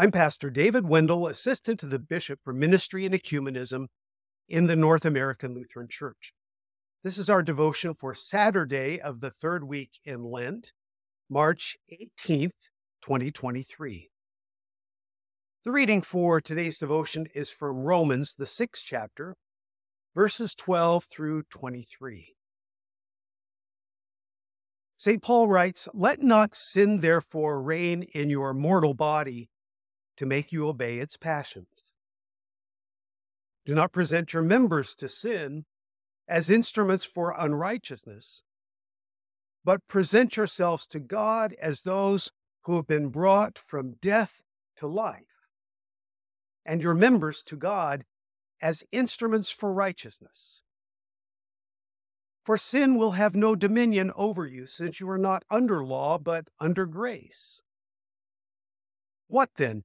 I'm Pastor David Wendell, Assistant to the Bishop for Ministry and Ecumenism in the North American Lutheran Church. This is our devotion for Saturday of the third week in Lent, March 18th, 2023. The reading for today's devotion is from Romans, the 6th chapter, verses 12 through 23. St. Paul writes, "Let not sin therefore reign in your mortal body to make you obey its passions. Do not present your members to sin as instruments for unrighteousness, but present yourselves to God as those who have been brought from death to life, and your members to God as instruments for righteousness. For sin will have no dominion over you, since you are not under law, but under grace. What then?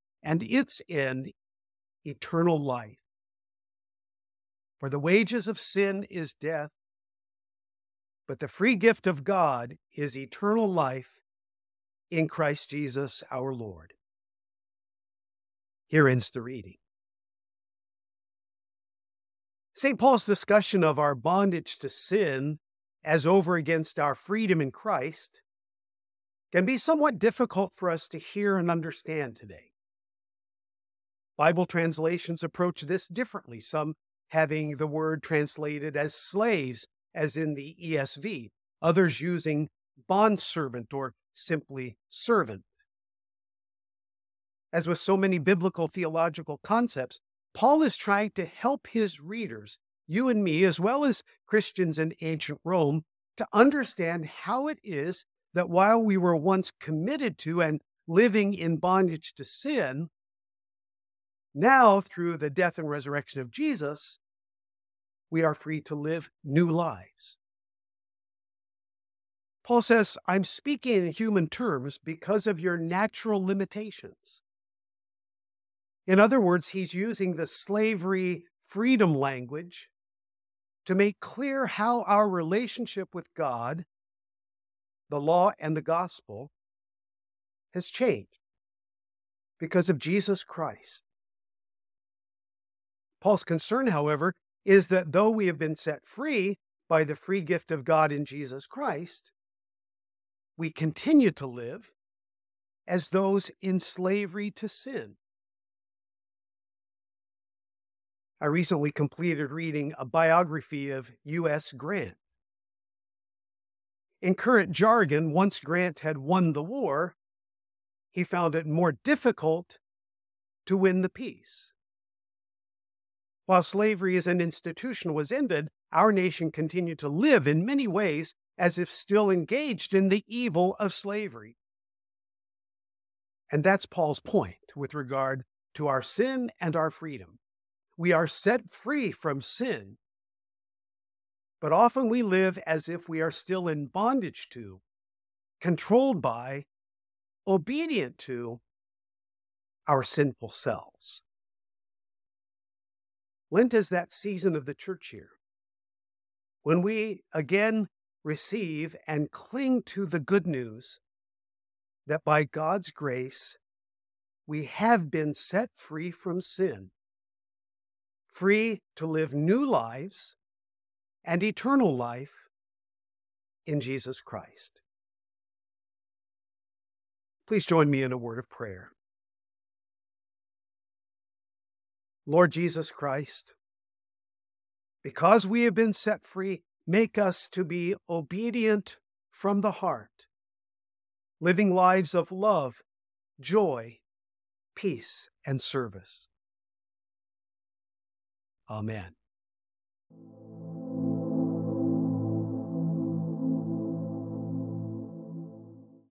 and its end, eternal life. For the wages of sin is death, but the free gift of God is eternal life in Christ Jesus our Lord." Here ends the reading. St. Paul's discussion of our bondage to sin as over against our freedom in Christ can be somewhat difficult for us to hear and understand today. Bible translations approach this differently, some having the word translated as slaves, as in the ESV, others using bondservant or simply servant. As with so many biblical theological concepts, Paul is trying to help his readers, you and me, as well as Christians in ancient Rome, to understand how it is that while we were once committed to and living in bondage to sin, now through the death and resurrection of Jesus, we are free to live new lives. Paul says, "I'm speaking in human terms because of your natural limitations." In other words, he's using the slavery-freedom language to make clear how our relationship with God, the law, and the gospel has changed because of Jesus Christ. Paul's concern, however, is that though we have been set free by the free gift of God in Jesus Christ, we continue to live as those in slavery to sin. I recently completed reading a biography of U.S. Grant. In current jargon, once Grant had won the war, he found it more difficult to win the peace. While slavery as an institution was ended, our nation continued to live in many ways as if still engaged in the evil of slavery. And that's Paul's point with regard to our sin and our freedom. We are set free from sin, but often we live as if we are still in bondage to, controlled by, obedient to our sinful selves. Lent is that season of the church year when we again receive and cling to the good news that by God's grace, we have been set free from sin, free to live new lives and eternal life in Jesus Christ. Please join me in a word of prayer. Lord Jesus Christ, because we have been set free, make us to be obedient from the heart, living lives of love, joy, peace, and service. Amen.